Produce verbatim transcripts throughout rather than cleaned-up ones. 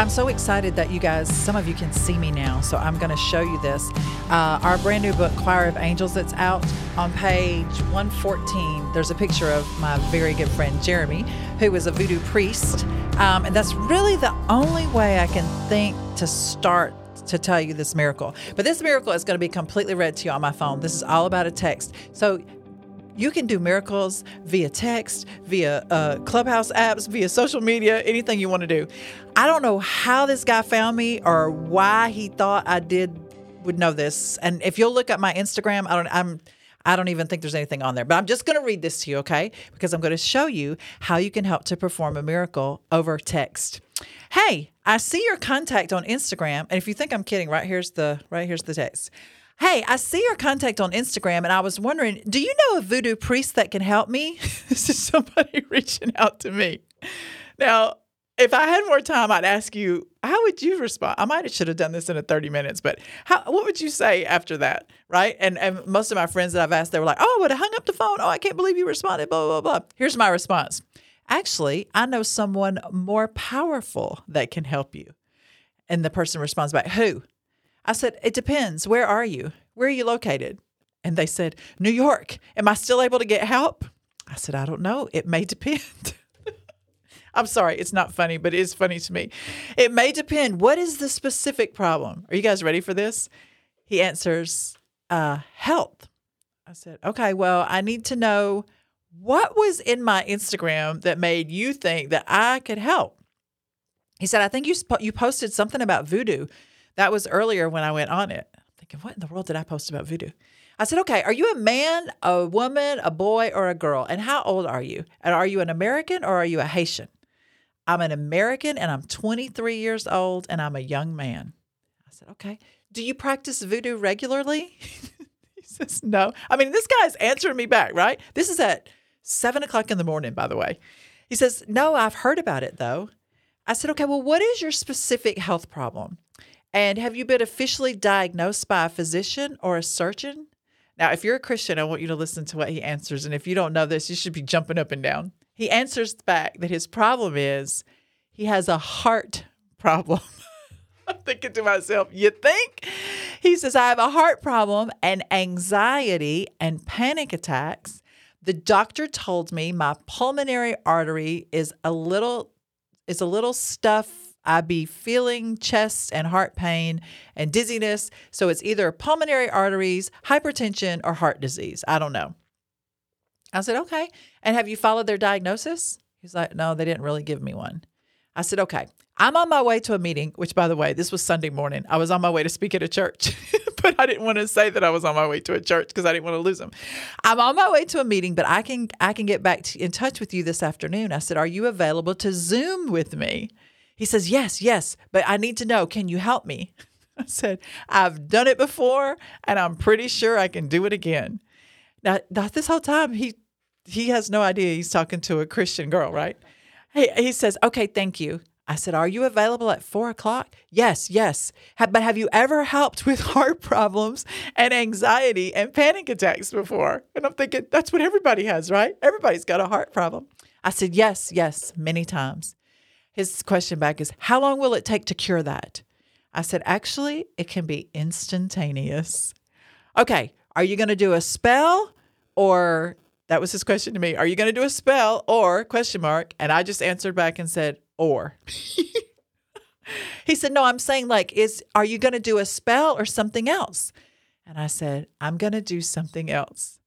I'm so excited that you guys, some of you can see me now, so I'm going to show you this. Uh, our brand new book, Choir of Angels, that's out on page one fourteen. There's a picture of my very good friend, Jeremy, who is a Voodoo priest. Um, and that's really the only way I can think to start to tell you this miracle. But this miracle is going to be completely read to you on my phone. This is all about a text. So you can do miracles via text, via uh, Clubhouse apps, via social media, anything you want to do. I don't know how this guy found me or why he thought I did would know this. And if you'll look at my Instagram, I don't. I'm. I don't even think there's anything on there. But I'm just going to read this to you, okay? Because I'm going to show you how you can help to perform a miracle over text. Hey, I see your contact on Instagram, and if you think I'm kidding, right here's the right here's the text. Hey, I see your contact on Instagram, and I was wondering, do you know a voodoo priest that can help me? This is somebody reaching out to me. Now, if I had more time, I'd ask you, how would you respond? I might have should have done this in a thirty minutes, but how, what would you say after that, right? And and most of my friends that I've asked, they were like, oh, I would have hung up the phone. Oh, I can't believe you responded, blah, blah, blah. Here's my response. Actually, I know someone more powerful that can help you. And the person responds back, who? I said, it depends. Where are you? Where are you located? And they said, New York. Am I still able to get help? I said, I don't know. It may depend. I'm sorry. It's not funny, but it is funny to me. It may depend. What is the specific problem? Are you guys ready for this? He answers, uh, health. I said, okay, well, I need to know what was in my Instagram that made you think that I could help? He said, I think you sp- you posted something about voodoo. That was earlier when I went on it. I'm thinking, what in the world did I post about voodoo? I said, okay, are you a man, a woman, a boy, or a girl? And how old are you? And are you an American or are you a Haitian? I'm an American and I'm twenty-three years old and I'm a young man. I said, okay. Do you practice voodoo regularly? He says, no. I mean, this guy's answering me back, right? This is at seven o'clock in the morning, by the way. He says, no, I've heard about it though. I said, okay, well, what is your specific health problem? And have you been officially diagnosed by a physician or a surgeon? Now, if you're a Christian, I want you to listen to what he answers. And if you don't know this, you should be jumping up and down. He answers back that his problem is he has a heart problem. I'm thinking to myself, you think? He says, I have a heart problem and anxiety and panic attacks. The doctor told me my pulmonary artery is a little, is a little stuffed. I be feeling chest and heart pain and dizziness. So it's either pulmonary arteries, hypertension, or heart disease. I don't know. I said, okay. And have you followed their diagnosis? He's like, no, they didn't really give me one. I said, okay. I'm on my way to a meeting, which, by the way, this was Sunday morning. I was on my way to speak at a church, but I didn't want to say that I was on my way to a church because I didn't want to lose them. I'm on my way to a meeting, but I can I can get back to, in touch with you this afternoon. I said, are you available to Zoom with me? He says, yes, yes, but I need to know, can you help me? I said, I've done it before, and I'm pretty sure I can do it again. Now, this whole time, he he has no idea he's talking to a Christian girl, right? He, he says, okay, thank you. I said, are you available at four o'clock? Yes, yes. Have, but have you ever helped with heart problems and anxiety and panic attacks before? And I'm thinking, that's what everybody has, right? Everybody's got a heart problem. I said, yes, yes, many times. His question back is, how long will it take to cure that? I said, actually, it can be instantaneous. Okay, are you going to do a spell or, that was his question to me, are you going to do a spell or, question mark, and I just answered back and said, or. He said, no, I'm saying like, is are you going to do a spell or something else? And I said, I'm going to do something else.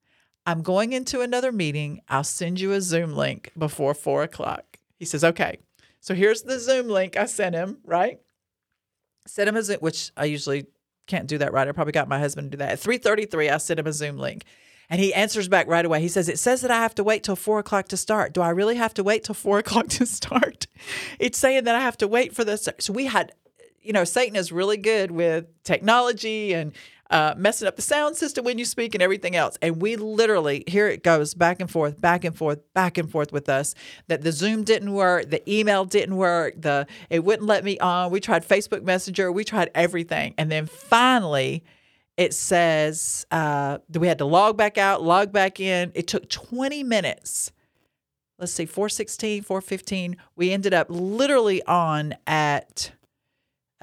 I'm going into another meeting. I'll send you a Zoom link before four o'clock. He says, okay. So here's the Zoom link I sent him, right? Sent him a Zoom, which I usually can't do that right. I probably got my husband to do that. At three thirty-three, I sent him a Zoom link. And he answers back right away. He says, it says that I have to wait till four o'clock to start. Do I really have to wait till four o'clock to start? It's saying that I have to wait for this. So we had, you know, Satan is really good with technology and uh, messing up the sound system when you speak and everything else. And we literally, here it goes back and forth, back and forth, back and forth with us, that the Zoom didn't work, the email didn't work, the it wouldn't let me on. We tried Facebook Messenger. We tried everything. And then finally it says uh, that we had to log back out, log back in. It took twenty minutes. Let's see, four sixteen, four fifteen. We ended up literally on at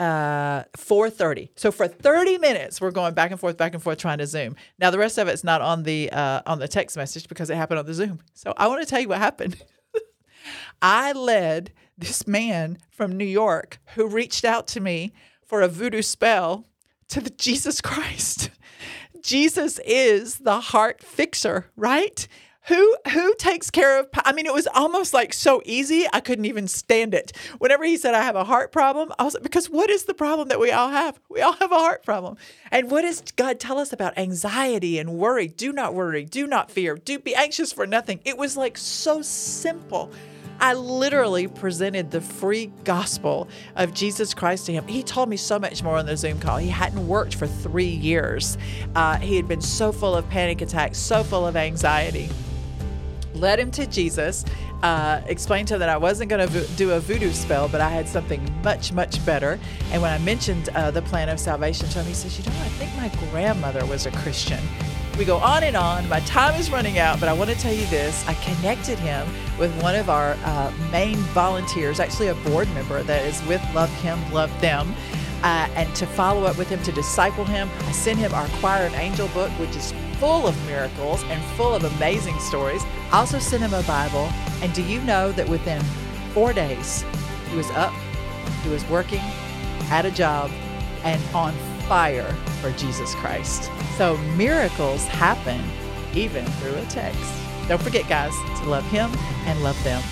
uh, four thirty. So for thirty minutes, we're going back and forth, back and forth, trying to Zoom. Now, the rest of it's not on the uh, on the text message because it happened on the Zoom. So I want to tell you what happened. I led this man from New York who reached out to me for a voodoo spell to the Jesus Christ. Jesus is the heart fixer, right? Who who takes care of, I mean, it was almost like so easy, I couldn't even stand it. Whenever he said, I have a heart problem, I was like, because what is the problem that we all have? We all have a heart problem. And what does God tell us about anxiety and worry? Do not worry, do not fear, do be anxious for nothing. It was like so simple. I literally presented the free gospel of Jesus Christ to him. He told me so much more on the Zoom call. He hadn't worked for three years. Uh, he had been so full of panic attacks, so full of anxiety. Led him to Jesus, uh, explained to him that I wasn't going to vo- do a voodoo spell, but I had something much, much better. And when I mentioned uh, the plan of salvation to him, he says, you know, I think my grandmother was a Christian. We go on and on. My time is running out, but I want to tell you this. I connected him with one of our uh, main volunteers, actually a board member that is with Love Him, Love Them. Uh, and to follow up with him, to disciple him, I sent him our Choir of Angels book, which is full of miracles and full of amazing stories. I also sent him a Bible. And do you know that within four days, he was up, he was working, at a job, and on fire for Jesus Christ. So miracles happen even through a text. Don't forget, guys, to love him and love them.